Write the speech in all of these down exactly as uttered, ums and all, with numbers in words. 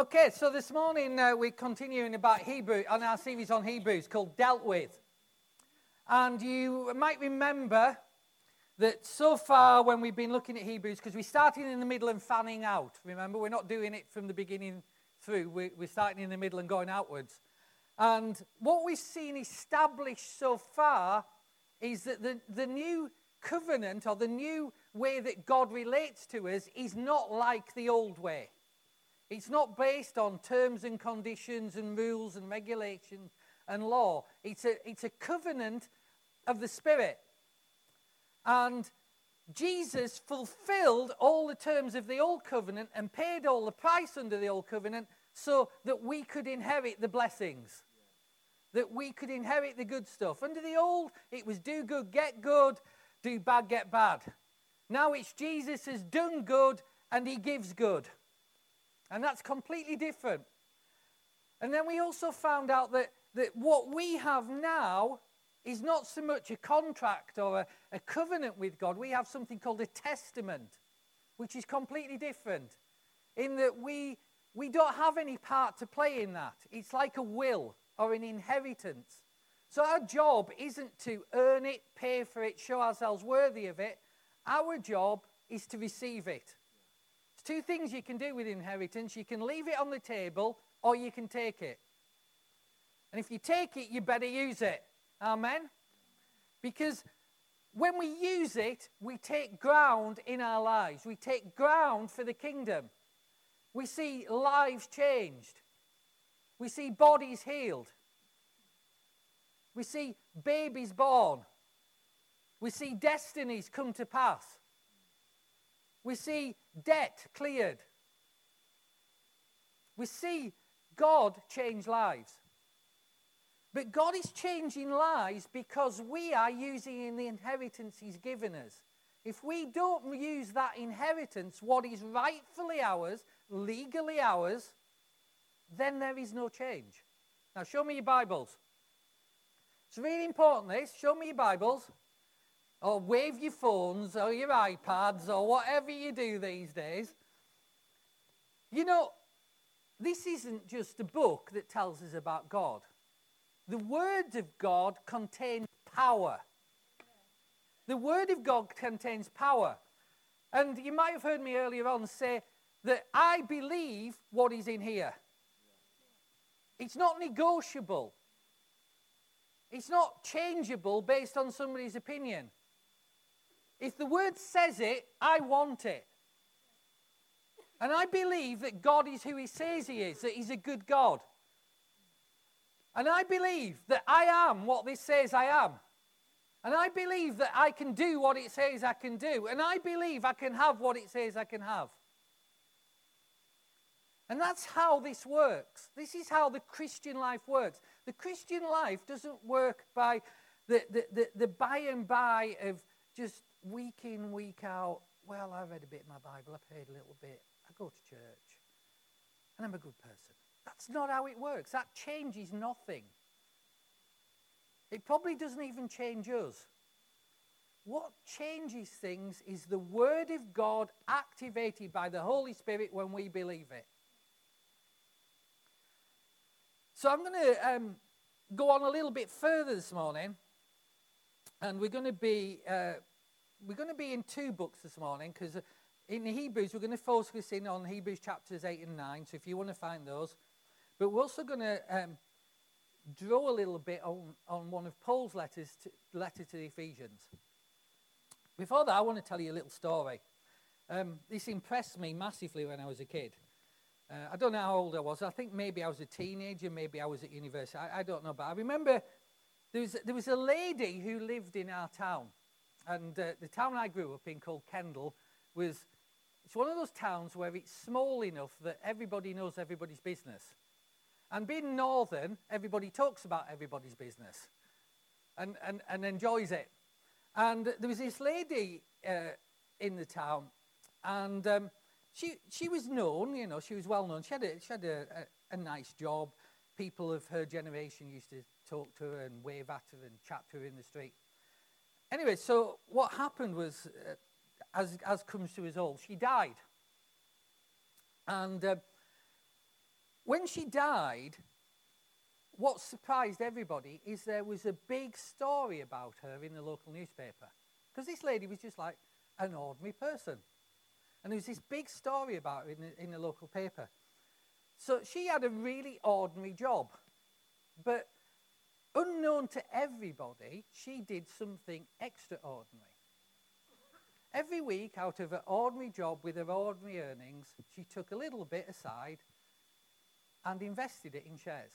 Okay, so this morning uh, we're continuing about Hebrew on our series on Hebrews called Dealt With. And you might remember that so far when we've been looking at Hebrews, because we started in the middle and fanning out, remember, we're not doing it from the beginning through, we're, we're starting in the middle and going outwards. And what we've seen established so far is that the, the new covenant or the new way that God relates to us is not like the old way. It's not based on terms and conditions and rules and regulations and law. It's a, it's a covenant of the Spirit. And Jesus fulfilled all the terms of the old covenant and paid all the price under the old covenant so that we could inherit the blessings, that we could inherit the good stuff. Under the old, it was do good, get good, do bad, get bad. Now it's Jesus has done good and he gives good. And that's completely different. And then we also found out that, that what we have now is not so much a contract or a, a covenant with God. We have something called a testament, which is completely different, in that we we don't have any part to play in that. It's like a will or an inheritance. So our job isn't to earn it, pay for it, show ourselves worthy of it. Our job is to receive it. Two things you can do with inheritance. You can leave it on the table or you can take it. And if you take it, you better use it. Amen? Because when we use it, we take ground in our lives. We take ground for the kingdom. We see lives changed. We see bodies healed. We see babies born. We see destinies come to pass. We see debt cleared. We see God change lives. But God is changing lives because we are using the inheritance he's given us. If we don't use that inheritance, what is rightfully ours, legally ours, then there is no change. Now show me your Bibles. It's really important, this. Show me your Bibles. Or wave your phones or your iPads or whatever you do these days. You know, this isn't just a book that tells us about God. The Word of God contains power. The Word of God contains power. And you might have heard me earlier on say that I believe what is in here. It's not negotiable. It's not changeable based on somebody's opinion. If the word says it, I want it. And I believe that God is who he says he is, that he's a good God. And I believe that I am what this says I am. And I believe that I can do what it says I can do. And I believe I can have what it says I can have. And that's how this works. This is how the Christian life works. The Christian life doesn't work by the, the, the, the by and by of just week in, week out. Well, I read a bit of my Bible, I prayed a little bit, I go to church, and I'm a good person. That's not how it works. That changes nothing. It probably doesn't even change us. What changes things is the Word of God activated by the Holy Spirit when we believe it. So I'm going to um, go on a little bit further this morning. And we're going to be uh, we're going to be in two books this morning, because in Hebrews we're going to focus in on Hebrews chapters eight and nine. So if you want to find those, but we're also going to um, draw a little bit on, on one of Paul's letters to, letter to the Ephesians. Before that, I want to tell you a little story. Um, this impressed me massively when I was a kid. Uh, I don't know how old I was. I think maybe I was a teenager, maybe I was at university. I, I don't know, but I remember. There was, there was a lady who lived in our town, and uh, the town I grew up in called Kendal was, it's one of those towns where it's small enough that everybody knows everybody's business. And being northern, everybody talks about everybody's business and, and, and enjoys it. And there was this lady uh, in the town, and um, she she was known, you know, she was well known. She had a, she had a, a, a nice job. People of her generation used to talk to her and wave at her and chat to her in the street. Anyway, so what happened was, uh, as as comes to us all, she died. And uh, When she died, what surprised everybody is there was a big story about her in the local newspaper, because this lady was just like an ordinary person. And there was this big story about her in the, in the local paper. So she had a really ordinary job, but unknown to everybody, she did something extraordinary. Every week, out of her ordinary job with her ordinary earnings, she took a little bit aside and invested it in shares.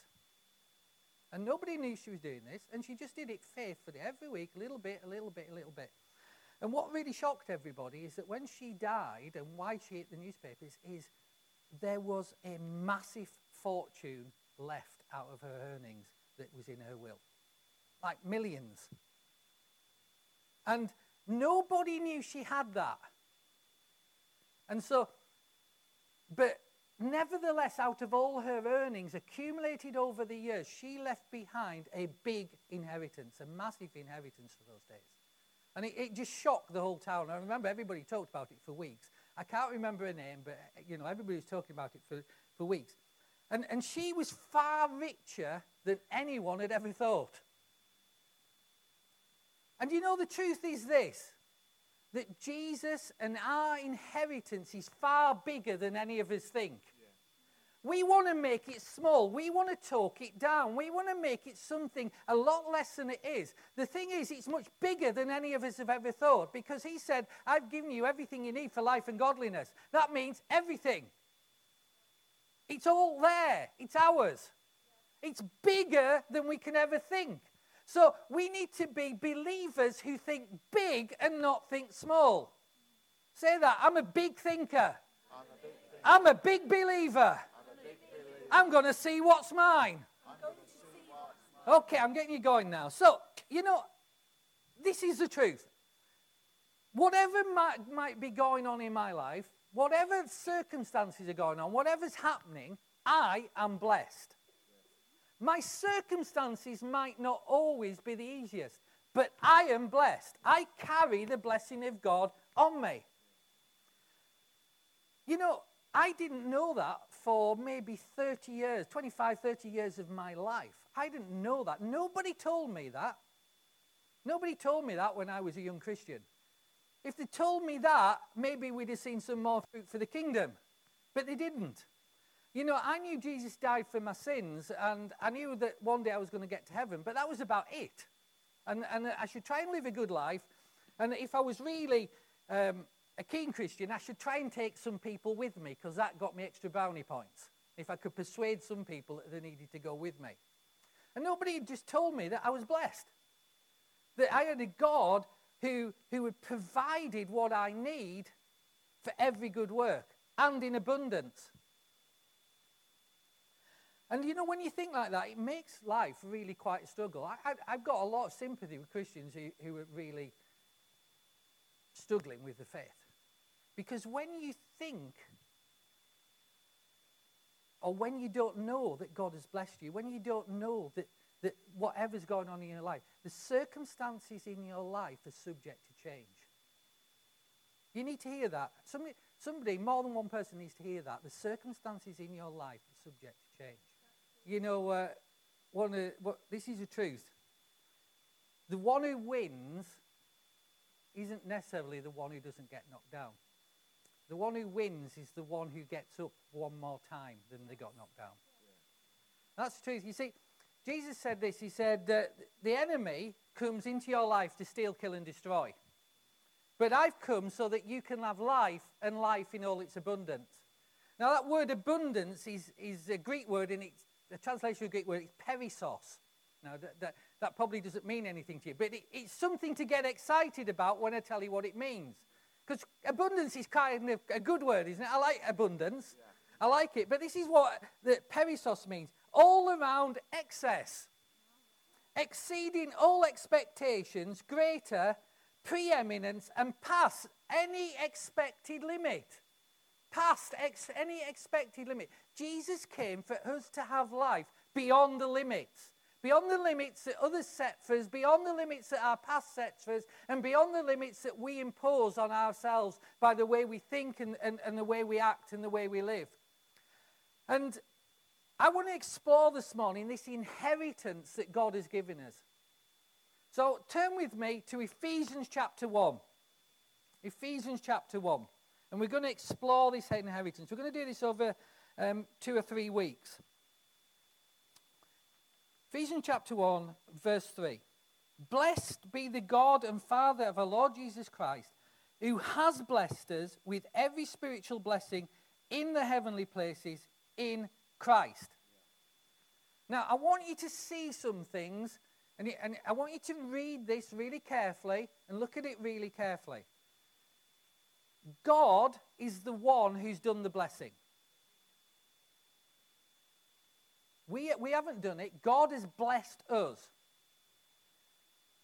And nobody knew she was doing this, and she just did it faithfully every week, a little bit, a little bit, a little bit. And what really shocked everybody is that when she died, and why she hit the newspapers, is there was a massive fortune left out of her earnings that was in her will. Like millions. And nobody knew she had that. And so, but nevertheless, out of all her earnings accumulated over the years, she left behind a big inheritance, a massive inheritance for those days. And it, it just shocked the whole town. I remember everybody talked about it for weeks. I can't remember her name, but, you know, everybody was talking about it for, for weeks. And, and she was far richer than anyone had ever thought. And you know, the truth is this, that Jesus and our inheritance is far bigger than any of us think. Yeah. We want to make it small. We want to talk it down. We want to make it something a lot less than it is. The thing is, it's much bigger than any of us have ever thought, because he said, I've given you everything you need for life and godliness. That means everything. It's all there. It's ours. Yeah. It's bigger than we can ever think. So we need to be believers who think big and not think small. Say that. I'm a big thinker. I'm a big, I'm a big believer. I'm, I'm going to see what's mine. I'm going to see what's mine. Okay, I'm getting you going now. So, you know, this is the truth. Whatever might, might be going on in my life, whatever circumstances are going on, whatever's happening, I am blessed. My circumstances might not always be the easiest, but I am blessed. I carry the blessing of God on me. You know, I didn't know that for maybe thirty years, twenty-five, thirty years of my life. I didn't know that. Nobody told me that. Nobody told me that when I was a young Christian. If they told me that, maybe we'd have seen some more fruit for the kingdom. But they didn't. You know, I knew Jesus died for my sins, and I knew that one day I was going to get to heaven, but that was about it. And and I should try and live a good life. And if I was really um, a keen Christian, I should try and take some people with me, because that got me extra brownie points, if I could persuade some people that they needed to go with me. And nobody had just told me that I was blessed, that I had a God who, who had provided what I need for every good work, and in abundance. And, you know, when you think like that, it makes life really quite a struggle. I, I, I've got a lot of sympathy with Christians who, who are really struggling with the faith. Because when you think, or when you don't know that God has blessed you, when you don't know that, that whatever's going on in your life, the circumstances in your life are subject to change. You need to hear that. Somebody, somebody more than one person needs to hear that. The circumstances in your life are subject to change. You know, uh, one of, well, this is the truth. The one who wins isn't necessarily the one who doesn't get knocked down. The one who wins is the one who gets up one more time than they got knocked down. Yeah. That's the truth. You see, Jesus said this. He said, uh, the enemy comes into your life to steal, kill, and destroy. But I've come so that you can have life, and life in all its abundance. Now, that word abundance is, is a Greek word, and it's the translation of the Greek word is perisos. Now, that, that, that probably doesn't mean anything to you, but it, it's something to get excited about when I tell you what it means. Because abundance is kind of a good word, isn't it? I like abundance. Yeah. I like it. But this is what the perisos means. All around excess. Exceeding all expectations, greater preeminence, and past any expected limit. Past ex- any expected limit. Jesus came for us to have life beyond the limits. Beyond the limits that others set for us, beyond the limits that our past sets for us, and beyond the limits that we impose on ourselves by the way we think and, and, and the way we act and the way we live. And I want to explore this morning this inheritance that God has given us. So turn with me to Ephesians chapter one. Ephesians chapter one. And we're going to explore this inheritance. We're going to do this over um, two or three weeks. Ephesians chapter one, verse three. Blessed be the God and Father of our Lord Jesus Christ, who has blessed us with every spiritual blessing in the heavenly places in Christ. Now, I want you to see some things, and, it, and I want you to read this really carefully and look at it really carefully. God is the one who's done the blessing. We, we haven't done it. God has blessed us.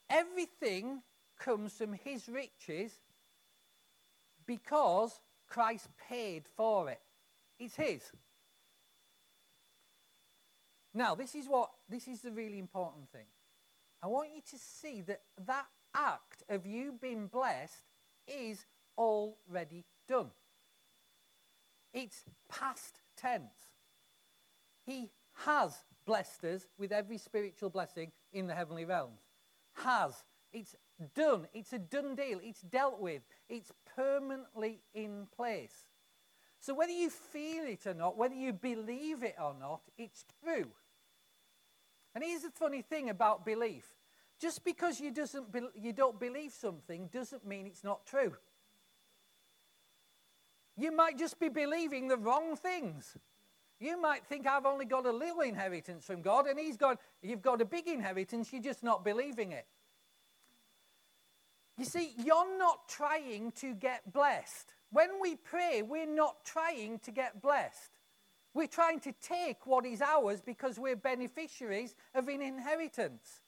Everything comes from his riches because Christ paid for it. It's his. Now, this is what this is the really important thing. I want you to see that that act of you being blessed is already done. It's past tense. He has blessed us with every spiritual blessing in the heavenly realms. Has. It's done. It's a done deal. It's dealt with. It's permanently in place. So whether you feel it or not, whether you believe it or not, it's true. And here's the funny thing about belief. Just because you, doesn't be, you don't believe something doesn't mean it's not true. You might just be believing the wrong things. You might think, I've only got a little inheritance from God, and he's got, you've got a big inheritance, you're just not believing it. You see, you're not trying to get blessed. When we pray, we're not trying to get blessed. We're trying to take what is ours because we're beneficiaries of an inheritance.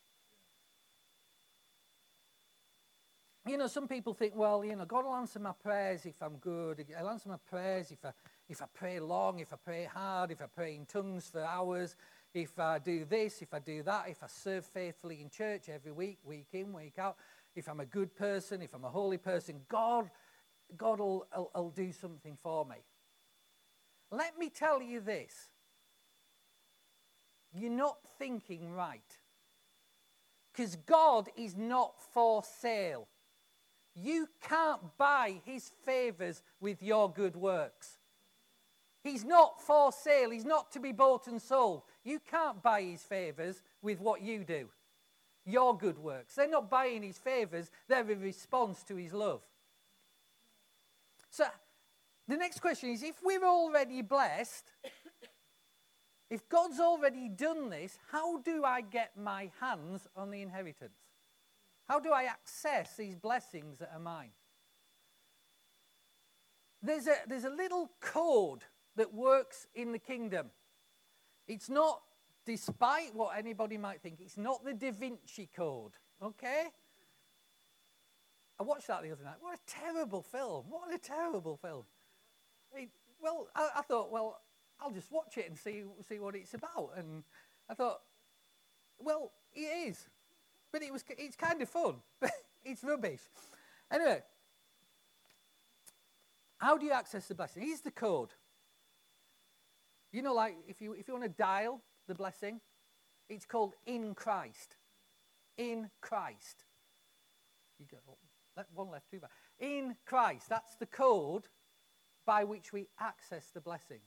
You know, some people think, well, you know, God will answer my prayers if I'm good. He'll answer my prayers if I, if I pray long, if I pray hard, if I pray in tongues for hours, if I do this, if I do that, if I serve faithfully in church every week, week in, week out, if I'm a good person, if I'm a holy person, God God will, will, will do something for me. Let me tell you this. You're not thinking right. Because God is not for sale. You can't buy his favors with your good works. He's not for sale. He's not to be bought and sold. You can't buy his favors with what you do. Your good works. They're not buying his favors. They're a response to his love. So the next question is, if we're already blessed, if God's already done this, how do I get my hands on the inheritance? How do I access these blessings that are mine? There's a, there's a little code that works in the kingdom. It's not, despite what anybody might think, it's not the Da Vinci Code, okay? I watched that the other night. What a terrible film. What a terrible film. It, well, I, I thought, well, I'll just watch it and see see what it's about. And I thought, well, it is. But it was it's kind of fun. But it's rubbish. Anyway, how do you access the blessing? Here's the code. You know, like, if you, if you want to dial the blessing, it's called In Christ. In Christ. You go, one left, two back. In Christ, that's the code by which we access the blessings.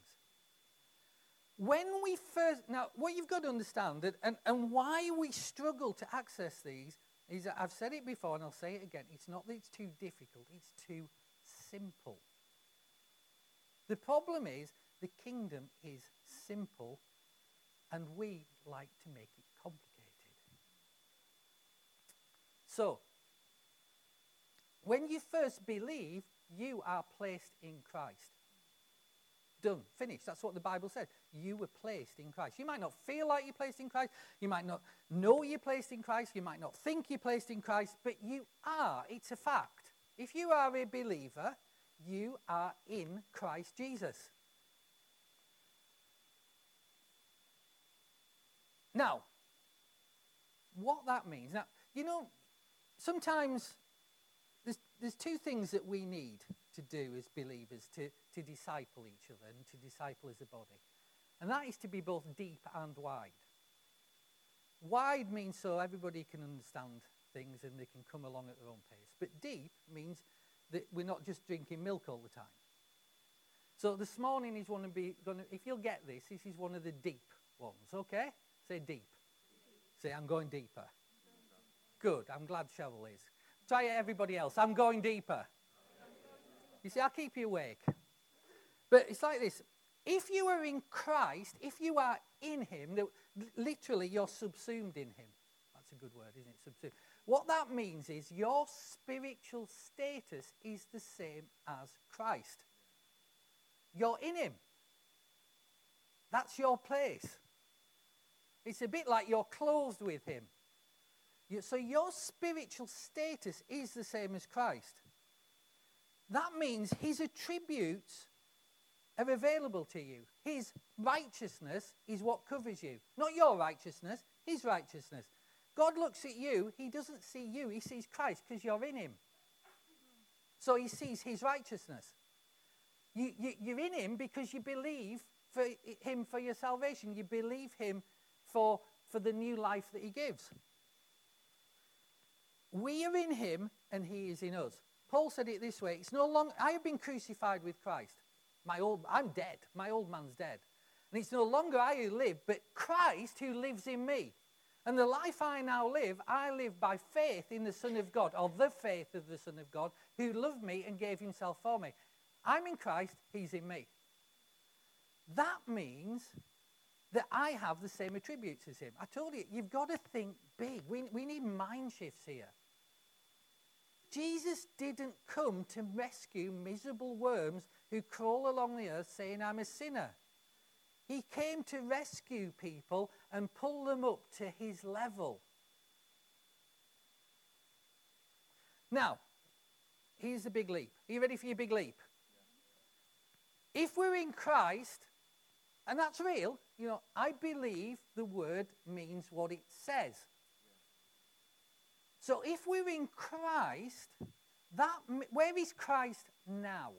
When we first, now what you've got to understand, that, and, and why we struggle to access these, is that I've said it before and I'll say it again, it's not that it's too difficult, it's too simple. The problem is, the kingdom is simple and we like to make it complicated. So, when you first believe, you are placed in Christ. Done. Finished. That's what the Bible says. You were placed in Christ. You might not feel like you're placed in Christ. You might not know you're placed in Christ. You might not think you're placed in Christ, but you are. It's a fact. If you are a believer, you are in Christ Jesus. Now, what that means, now, you know, sometimes... There's, there's two things that we need to do as believers to, to disciple each other and to disciple as a body. And that is to be both deep and wide. Wide means so everybody can understand things and they can come along at their own pace. But deep means that we're not just drinking milk all the time. So this morning is going to be, going to, if you'll get this, this is one of the deep ones, okay? Say deep. Say, I'm going deeper. Good, I'm glad Cheryl is. Try it, everybody else. I'm going deeper. You see, I'll keep you awake. But it's like this. If you are in Christ, if you are in him, literally you're subsumed in him. That's a good word, isn't it? Subsumed. What that means is your spiritual status is the same as Christ. You're in him. That's your place. It's a bit like you're clothed with him. You, so your spiritual status is the same as Christ. That means his attributes are available to you. His righteousness is what covers you. Not your righteousness, his righteousness. God looks at you, he doesn't see you, he sees Christ because you're in him. So he sees his righteousness. You, you, you're in him because you believe for him for your salvation. You believe him for, for the new life that he gives. We are in him and he is in us. Paul said it this way, it's no longer, I have been crucified with Christ. My old, I'm dead, my old man's dead. And it's no longer I who live, but Christ who lives in me. And the life I now live, I live by faith in the Son of God, or the faith of the Son of God, who loved me and gave himself for me. I'm in Christ, he's in me. That means that I have the same attributes as him. I told you, you've got to think big. We, we need mind shifts here. Jesus didn't come to rescue miserable worms who crawl along the earth saying, I'm a sinner. He came to rescue people and pull them up to his level. Now, here's the big leap. Are you ready for your big leap? If we're in Christ, and that's real, you know, I believe the word means what it says. So if we're in Christ, that where is Christ now?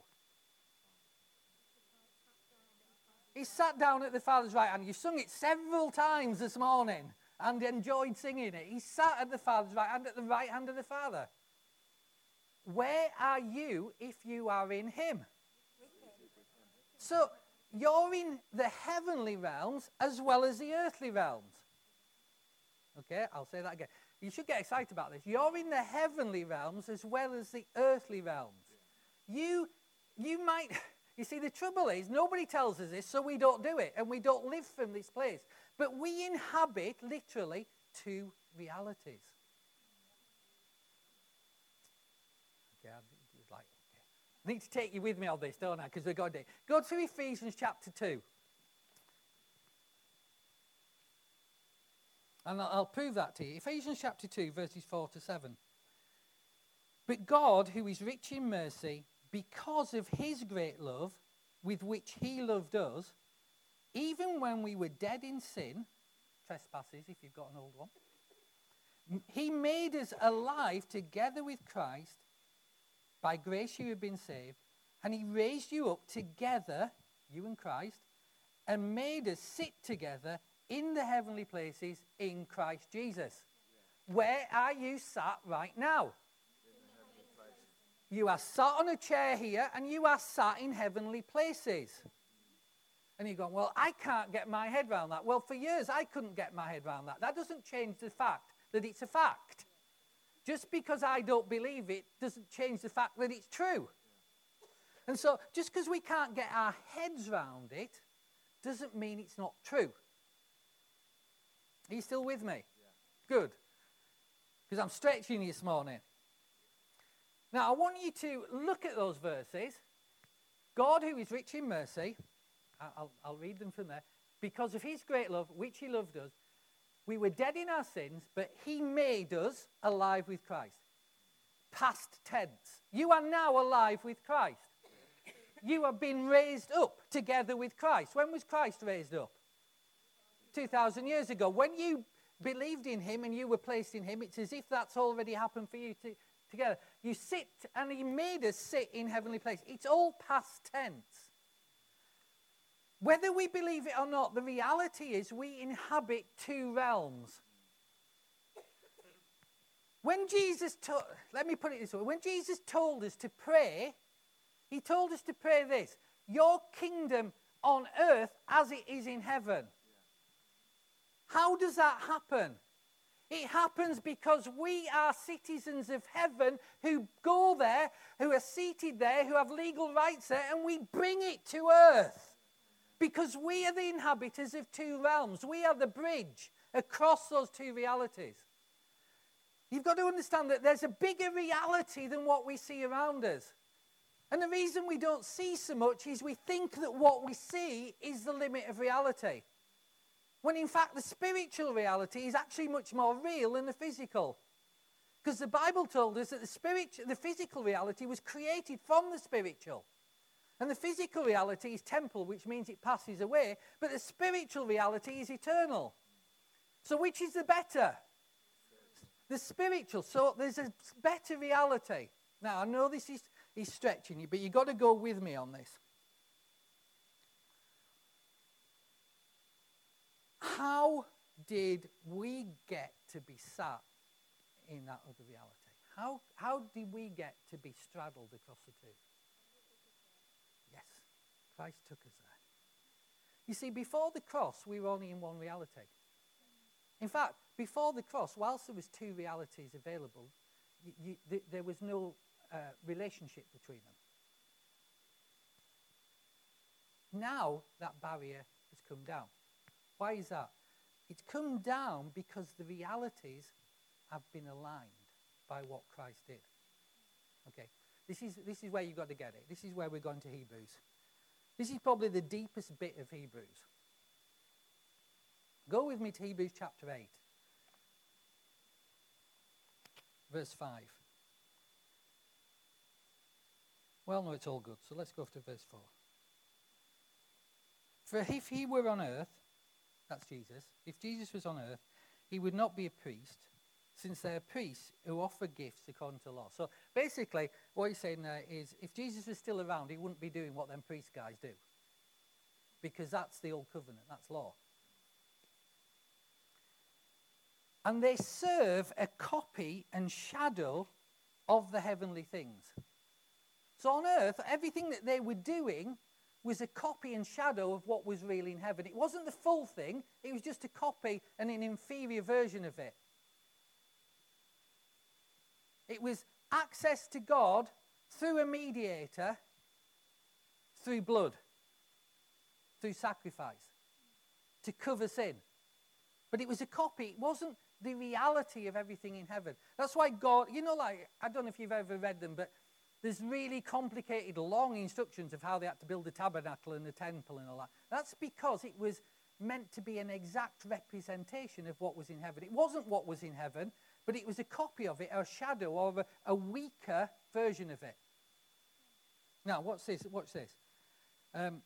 He's sat down at the Father's right hand. You've sung it several times this morning and enjoyed singing it. He's sat at the Father's right hand, at the right hand of the Father. Where are you if you are in him? So you're in the heavenly realms as well as the earthly realms. Okay, I'll say that again. You should get excited about this. You're in the heavenly realms as well as the earthly realms. Yeah. You you might, you see, the trouble is nobody tells us this, so we don't do it, and we don't live from this place. But we inhabit, literally, two realities. Okay, I'm like, okay. I need to take you with me on this, don't I? Because we've got to do it. Go to Ephesians chapter two. And I'll prove that to you. Ephesians chapter two, verses four to seven. But God, who is rich in mercy, because of his great love with which he loved us, even when we were dead in sin, trespasses if you've got an old one, he made us alive together with Christ. By grace you have been saved. And he raised you up together, you and Christ, and made us sit together in the heavenly places in Christ Jesus. Yeah. Where are you sat right now? You are sat on a chair here and you are sat in heavenly places. And you're going, well, I can't get my head around that. Well, for years I couldn't get my head around that. That doesn't change the fact that it's a fact. Just because I don't believe it doesn't change the fact that it's true. And so just because we can't get our heads around it doesn't mean it's not true. Are you still with me? Yeah. Good. Because I'm stretching you this morning. Now, I want you to look at those verses. God, who is rich in mercy, I'll, I'll read them from there. Because of his great love, which he loved us, we were dead in our sins, but he made us alive with Christ. Past tense. You are now alive with Christ. You have been raised up together with Christ. When was Christ raised up? two thousand years ago. When you believed in him and you were placed in him, it's as if that's already happened for you to, together. You sit, and he made us sit in heavenly places. It's all past tense. Whether we believe it or not, the reality is we inhabit two realms. When Jesus told, let me put it this way, when Jesus told us to pray, he told us to pray this, your kingdom on earth as it is in heaven. How does that happen? It happens because we are citizens of heaven who go there, who are seated there, who have legal rights there, and we bring it to earth. Because we are the inhabitants of two realms. We are the bridge across those two realities. You've got to understand that there's a bigger reality than what we see around us. And the reason we don't see so much is we think that what we see is the limit of reality. When in fact the spiritual reality is actually much more real than the physical. Because the Bible told us that the spirit, the physical reality was created from the spiritual. And the physical reality is temporal, which means it passes away, but the spiritual reality is eternal. So which is the better? The spiritual. So there's a better reality. Now, I know this is, is stretching you, but you've got to go with me on this. How did we get to be sat in that other reality? How, how did we get to be straddled across the two? Christ took us there. You see, before the cross, we were only in one reality. In fact, before the cross, whilst there was two realities available, you, you, th- there was no uh, relationship between them. Now, that barrier has come down. Why is that? It's come down because the realities have been aligned by what Christ did. Okay, this is, this is where you've got to get it. This is where we're going to Hebrews. This is probably the deepest bit of Hebrews. Go with me to Hebrews chapter eight, verse five. Well, no, it's all good, so let's go up to verse four. For if he were on earth, that's Jesus, if Jesus was on earth, he would not be a priest, since they are priests who offer gifts according to law. So basically, what he's saying there is, if Jesus was still around, he wouldn't be doing what them priest guys do. Because that's the old covenant, that's law. And they serve a copy and shadow of the heavenly things. So on earth, everything that they were doing was a copy and shadow of what was really in heaven. It wasn't the full thing, it was just a copy and an inferior version of it. It was access to God through a mediator, through blood, through sacrifice, to cover sin. But it was a copy. It wasn't the reality of everything in heaven. That's why God, you know, like, I don't know if you've ever read them, but there's really complicated, long instructions of how they had to build the tabernacle and the temple and all that. That's because it was meant to be an exact representation of what was in heaven. It wasn't what was in heaven, but it was a copy of it, or a shadow, or a, a weaker version of it. Now, watch this, watch this. Um,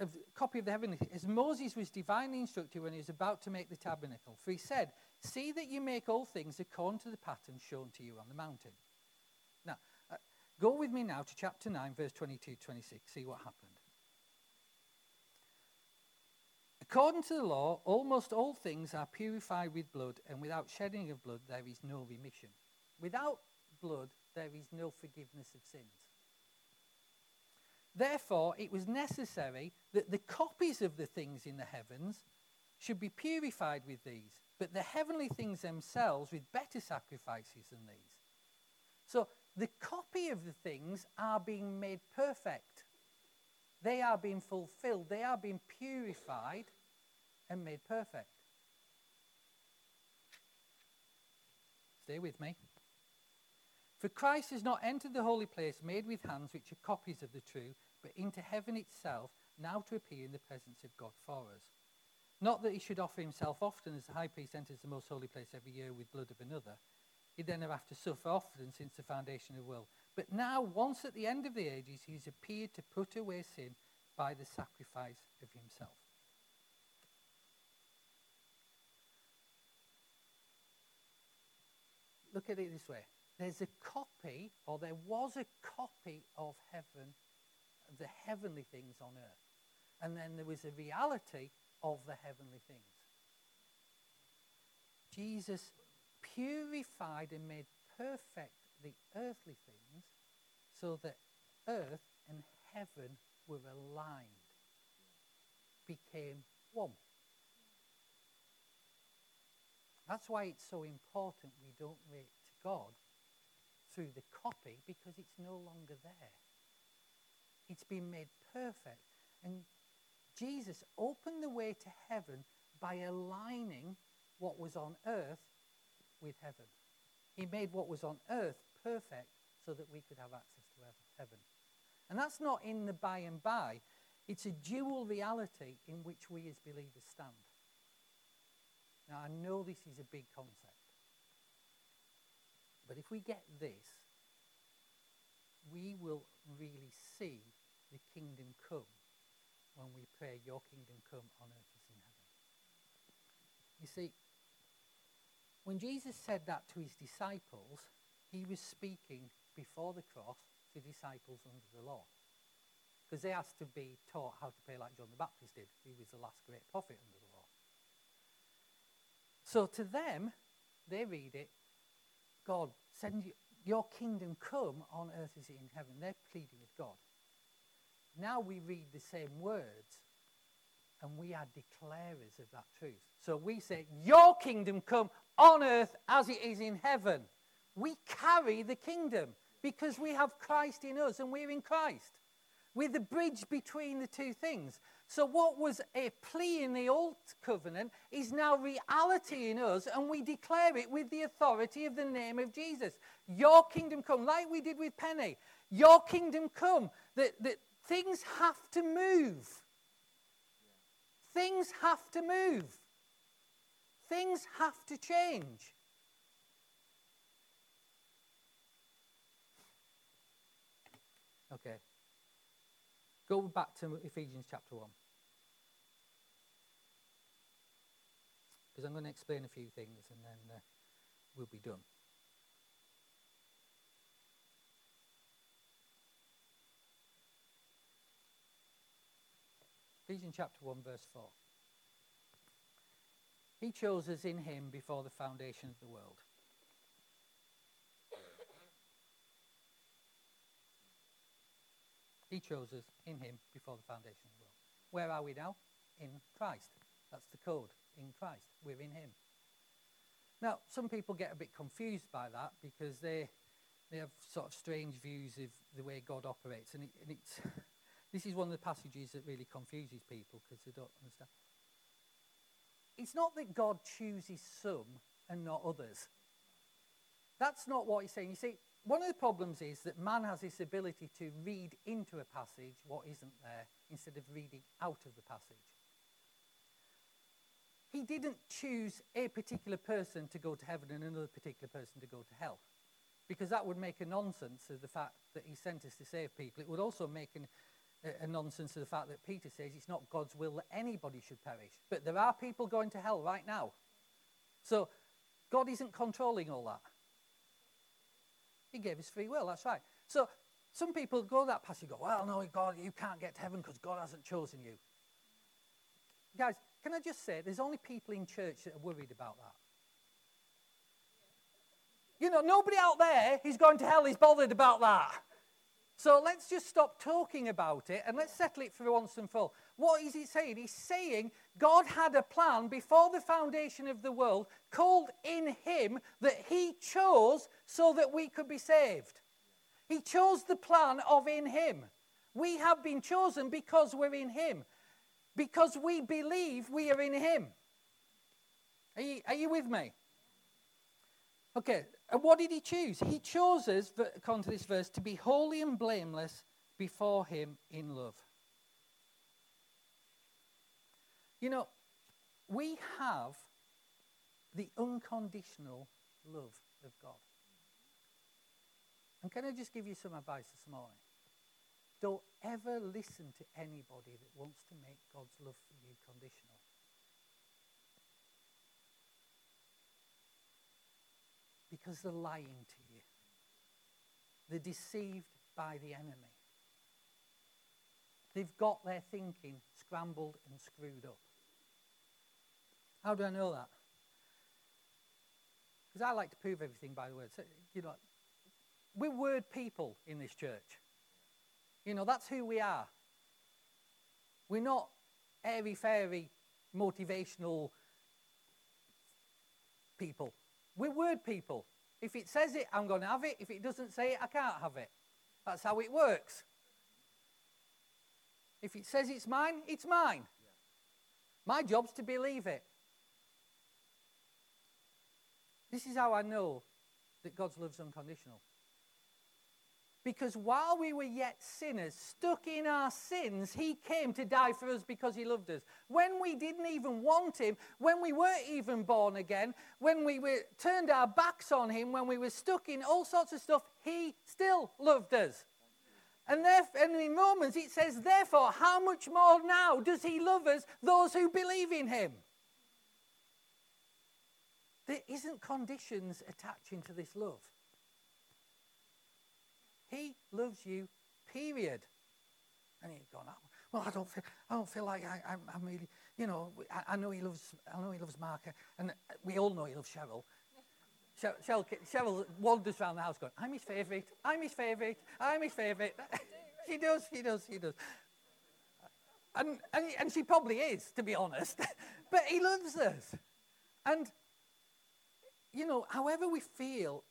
a copy of the heavenly, as Moses was divinely instructed when he was about to make the tabernacle. For he said, see that you make all things according to the pattern shown to you on the mountain. Now, uh, go with me now to chapter nine, verse twenty-two to twenty-six, see what happened. According to the law, almost all things are purified with blood, and without shedding of blood, there is no remission. Without blood, there is no forgiveness of sins. Therefore, it was necessary that the copies of the things in the heavens should be purified with these, but the heavenly things themselves with better sacrifices than these. So, the copy of the things are being made perfect. They are being fulfilled. They are being purified and made perfect. Stay with me. For Christ has not entered the holy place made with hands, which are copies of the true, but into heaven itself, now to appear in the presence of God for us. Not that he should offer himself often, as the high priest enters the most holy place every year with blood of another. He then hereafter suffer often since the foundation of the world. But now, once at the end of the ages, he has appeared to put away sin by the sacrifice of himself. Look at it this way. There's a copy, or there was a copy of heaven, the heavenly things on earth. and then there was a reality of the heavenly things. Jesus purified and made perfect the earthly things so that earth and heaven were aligned, became one. That's why it's so important we don't relate to God through the copy, because it's no longer there. It's been made perfect. And Jesus opened the way to heaven by aligning what was on earth with heaven. He made what was on earth perfect so that we could have access to heaven. And that's not in the by and by. It's a dual reality in which we as believers stand. Now, I know this is a big concept. But if we get this, we will really see the kingdom come when we pray, your kingdom come on earth as in heaven. You see, when Jesus said that to his disciples, he was speaking before the cross to disciples under the law. Because they asked to be taught how to pray like John the Baptist did, who was the last great prophet under the law. So to them, they read it, God, send you, your kingdom come on earth as it is in heaven. They're pleading with God. Now we read the same words and we are declarers of that truth. So we say, your kingdom come on earth as it is in heaven. We carry the kingdom because we have Christ in us and we're in Christ. We're the bridge between the two things. So what was a plea in the old covenant is now reality in us, and we declare it with the authority of the name of Jesus. Your kingdom come, like we did with Penny. Your kingdom come. That, that things have to move. Yeah. Things have to move. Things have to change. Okay. Go back to Ephesians chapter one. Because I'm going to explain a few things and then uh, we'll be done. Ephesians chapter one, verse four. He chose us in him before the foundation of the world. He chose us in him before the foundation of the world. Where are we now? In Christ. That's the code, in Christ. We're in him. Now, some people get a bit confused by that because they they have sort of strange views of the way God operates. And, it, and it's this is one of the passages that really confuses people because they don't understand. It's not that God chooses some and not others. That's not what he's saying. You see, one of the problems is that man has this ability to read into a passage what isn't there instead of reading out of the passage. He didn't choose a particular person to go to heaven and another particular person to go to hell, because that would make a nonsense of the fact that he sent us to save people. It would also make an, a, a nonsense of the fact that Peter says it's not God's will that anybody should perish. But there are people going to hell right now. So God isn't controlling all that. He gave us free will, that's right. So some people go that passage, go, well, no, God, you can't get to heaven because God hasn't chosen you. Guys, can I just say, there's only people in church that are worried about that. You know, nobody out there who's going to hell is bothered about that. So let's just stop talking about it and let's settle it for once and for all. What is he saying? He's saying God had a plan before the foundation of the world called in him that he chose so that we could be saved. He chose the plan of in him. We have been chosen because we're in him. Because we believe we are in him. Are you, are you with me? Okay, and what did he choose? He chose us, according to this verse, to be holy and blameless before him in love. You know, we have the unconditional love of God. And can I just give you some advice this morning? Don't ever listen to anybody that wants to make God's love for you conditional. Because they're lying to you. They're deceived by the enemy. they've got their thinking scrambled and screwed up. How do I know that? Because I like to prove everything by the word. So, you know, we're word people in this church. You know, that's who we are. We're not airy-fairy, motivational people. We're word people. If it says it, I'm going to have it. If it doesn't say it, I can't have it. That's how it works. If it says it's mine, it's mine. Yeah. My job's to believe it. This is how I know that God's love's unconditional. Because while we were yet sinners, stuck in our sins, he came to die for us because he loved us. When we didn't even want him, when we weren't even born again, when we were turned our backs on him, when we were stuck in all sorts of stuff, he still loved us. And, there, and in Romans it says, therefore, how much more now does he love us, those who believe in him? There isn't conditions attaching to this love. He loves you, period. And he'd gone, well, I don't feel, I don't feel like I, I'm, I'm really, you know, I, I know he loves, I know he loves Mark, and we all know he loves Cheryl. Cheryl, Cheryl, Cheryl wanders around the house going, I'm his favourite, I'm his favourite, I'm his favourite. She does, she does, she does. And, and, and she probably is, to be honest. But he loves us. And, you know, however we feel,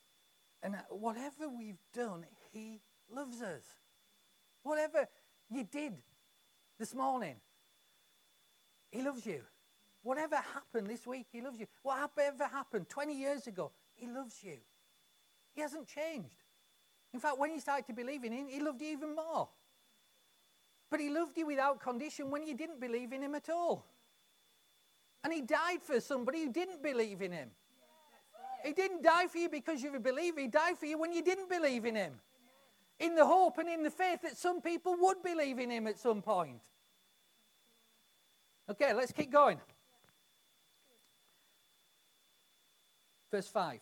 and whatever we've done, he loves us. Whatever you did this morning, he loves you. Whatever happened this week, he loves you. Whatever happened twenty years ago, he loves you. He hasn't changed. In fact, when you started to believe in him, he loved you even more. But he loved you without condition when you didn't believe in him at all. And he died for somebody who didn't believe in him. He didn't die for you because you're a believer. He died for you when you didn't believe in him. In the hope and in the faith that some people would believe in him at some point. Okay, let's keep going. Verse five.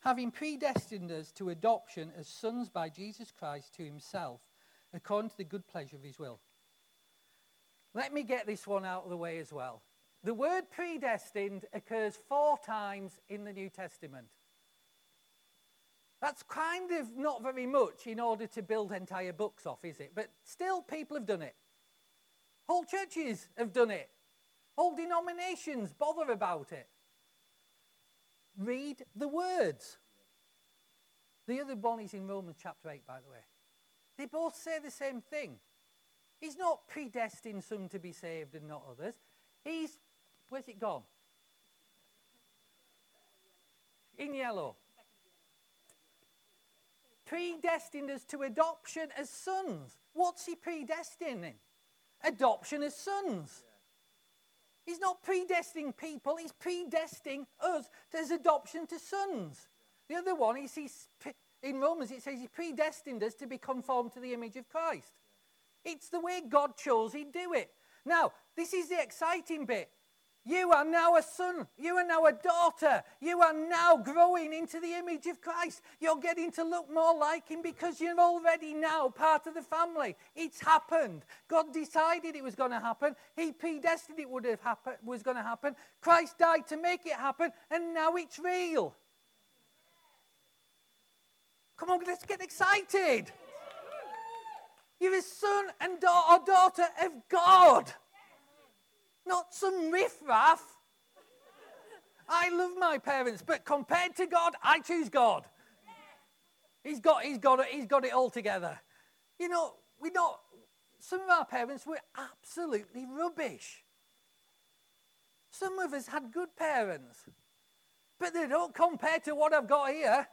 Having predestined us to adoption as sons by Jesus Christ to himself, according to the good pleasure of his will. Let me get this one out of the way as well. The word predestined occurs four times in the New Testament. That's kind of not very much in order to build entire books off, is it? But still, people have done it. Whole churches have done it. Whole denominations bother about it. Read the words. The other one is in Romans chapter eight, by the way. They both say the same thing. He's not predestined some to be saved and not others. He's Where's it gone? In yellow. Predestined us to adoption as sons. What's he predestining? Adoption as sons. He's not predestining people. He's predestining us as adoption to sons. The other one is he's, in Romans it says he predestined us to be conformed to the image of Christ. It's the way God chose he'd do it. Now, this is the exciting bit. You are now a son. You are now a daughter. You are now growing into the image of Christ. You're getting to look more like him because you're already now part of the family. It's happened. God decided it was going to happen. He predestined it would have happen, was going to happen. Christ died to make it happen, and now it's real. Come on, let's get excited. You're a son and da- or daughter of God. Not some riffraff. I love my parents, but compared to God, I choose God. He's got, he's got it, he's got it all together. You know, we not. Some of our parents were absolutely rubbish. Some of us had good parents, but they don't compare to what I've got here.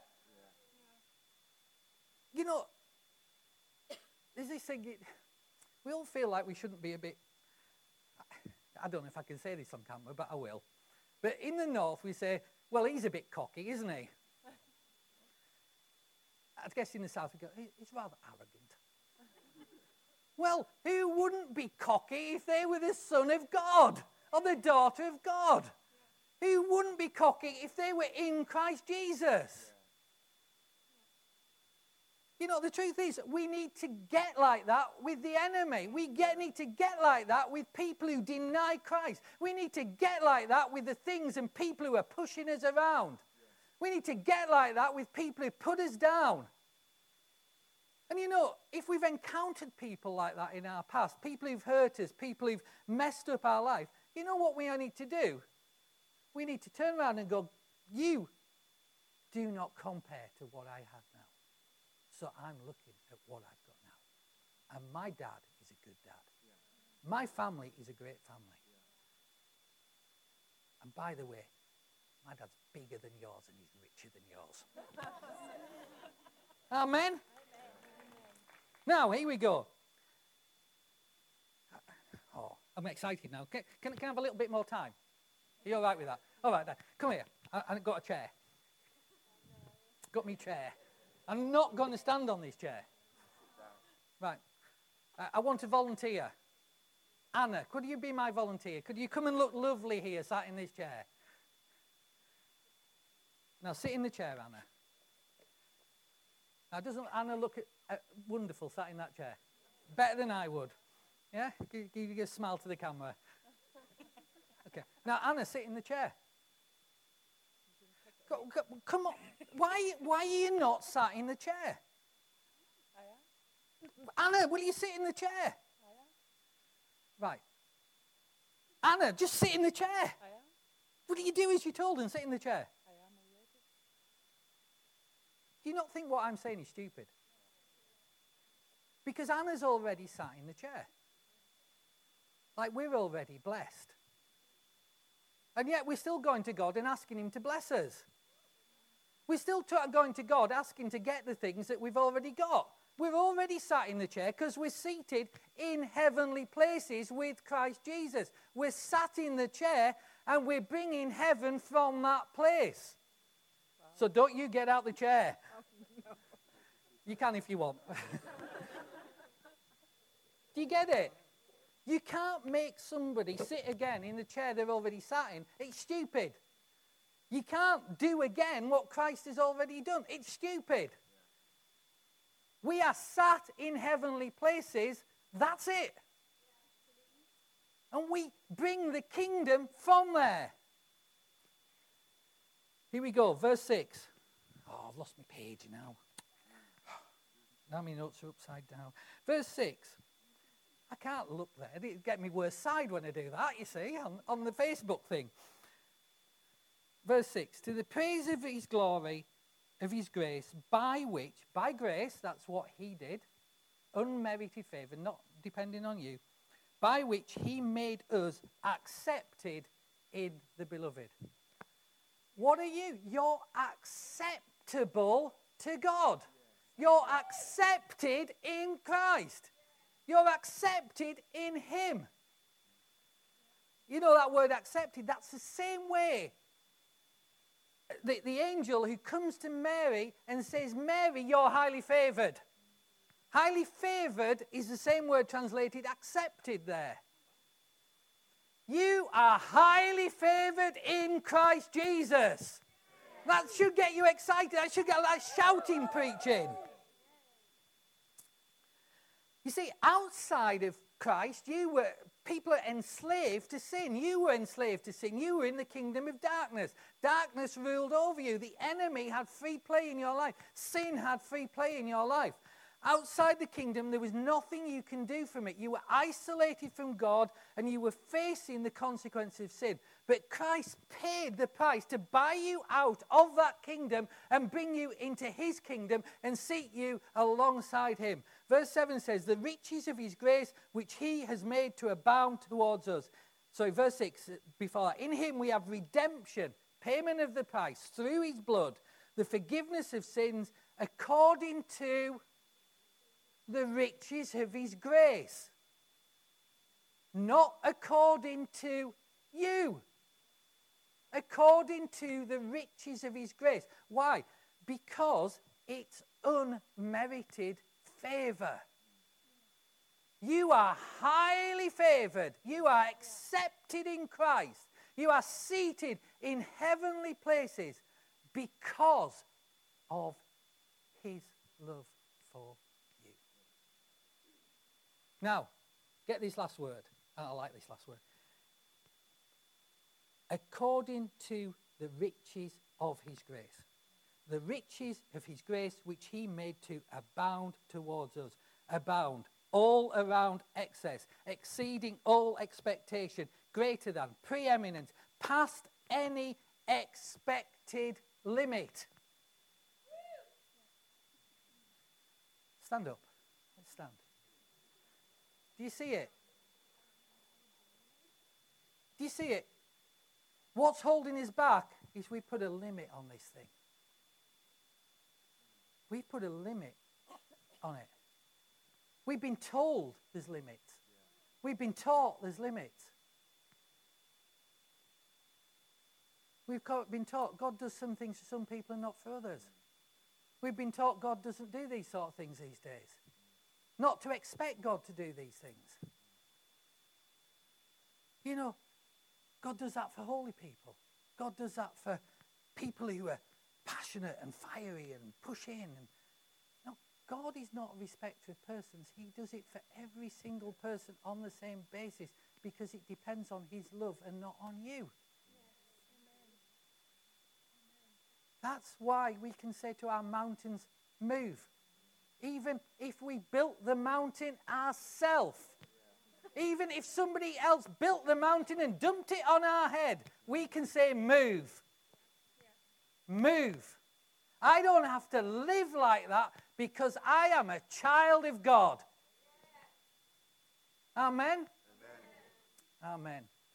You know, there's this thing. We all feel like we shouldn't be a bit. I don't know if I can say this on camera, but I will. But in the north, we say, well, he's a bit cocky, isn't he? I guess in the south, we go, he's rather arrogant. Well, who wouldn't be cocky if they were the son of God or the daughter of God? Who wouldn't be cocky if they were in Christ Jesus? You know, the truth is, we need to get like that with the enemy. We get, need to get like that with people who deny Christ. We need to get like that with the things and people who are pushing us around. We need to get like that with people who put us down. And you know, if we've encountered people like that in our past, people who've hurt us, people who've messed up our life, you know what we need to do? We need to turn around and go, you do not compare to what I have now. So I'm looking at what I've got now. And my dad is a good dad. Yeah. My family is a great family. Yeah. And by the way, my dad's bigger than yours and he's richer than yours. Amen? Amen? Now, here we go. Oh, I'm excited now. Can, can, can I have a little bit more time? Are you all right with that? All right, then. Come here. I, I've got a chair. Got me chair. I'm not going to stand on this chair. Right. Uh, I want to volunteer. Anna, could you be my volunteer? Could you come and look lovely here, sat in this chair? Now, sit in the chair, Anna. Now, doesn't Anna look at, uh, wonderful sat in that chair? Better than I would. Yeah? Give, give a smile to the camera. Okay. Now, Anna, sit in the chair. Come on, why, why are you not sat in the chair? I am. Anna, will you sit in the chair? I am. Right. Anna, just sit in the chair. I am. What do you do as you're told and sit in the chair? I am already. Do you not think what I'm saying is stupid? Because Anna's already sat in the chair. Like we're already blessed. And yet we're still going to God and asking him to bless us. We're still t- going to God asking to get the things that we've already got. We're already sat in the chair because we're seated in heavenly places with Christ Jesus. We're sat in the chair and we're bringing heaven from that place. Wow. So don't you get out the chair. Oh, no. You can if you want. Do you get it? You can't make somebody sit again in the chair they've already sat in. It's stupid. You can't do again what Christ has already done. It's stupid. Yeah. We are sat in heavenly places. That's it. Yeah, and we bring the kingdom from there. Here we go, verse six. Oh, I've lost my page now. Now my notes are upside down. Verse six. I can't look there. It'd get me worse side when I do that, you see, on, on the Facebook thing. Verse six, to the praise of his glory, of his grace, by which, by grace, that's what he did, unmerited favour, not depending on you, by which he made us accepted in the beloved. What are you? You're acceptable to God. You're accepted in Christ. You're accepted in him. You know that word accepted, that's the same way. The, the angel who comes to Mary and says, Mary, you're highly favoured. Highly favoured is the same word translated accepted there. You are highly favoured in Christ Jesus. That should get you excited. That should get like shouting preaching. You see, outside of Christ, you were... people are enslaved to sin. You were enslaved to sin. You were in the kingdom of darkness. Darkness ruled over you. The enemy had free play in your life. Sin had free play in your life. Outside the kingdom, there was nothing you can do from it. You were isolated from God and you were facing the consequences of sin. But Christ paid the price to buy you out of that kingdom and bring you into his kingdom and seat you alongside him. Verse seven says, the riches of his grace which he has made to abound towards us. So verse six, before that, in him we have redemption, payment of the price through his blood, the forgiveness of sins according to... the riches of his grace, not according to you, according to the riches of his grace. Why? Because it's unmerited favour. You are highly favoured. You are accepted in Christ. You are seated in heavenly places because of his love for you. Now, get this last word. I like this last word. According to the riches of his grace. The riches of his grace which he made to abound towards us. Abound. All around excess. Exceeding all expectation. Greater than. Preeminent. Past any expected limit. Stand up. Let's stand. Do you see it? Do you see it? What's holding us back is we put a limit on this thing. We put a limit on it. We've been told there's limits. We've been taught there's limits. We've been taught God does some things for some people and not for others. We've been taught God doesn't do these sort of things these days. Not to expect God to do these things. You know, God does that for holy people. God does that for people who are passionate and fiery and push in. And no, God is not a respecter of persons. He does it for every single person on the same basis because it depends on his love and not on you. That's why we can say to our mountains, move. Even if we built the mountain ourselves, even if somebody else built the mountain and dumped it on our head, we can say, move. Move. I don't have to live like that because I am a child of God. Amen? Amen. Amen.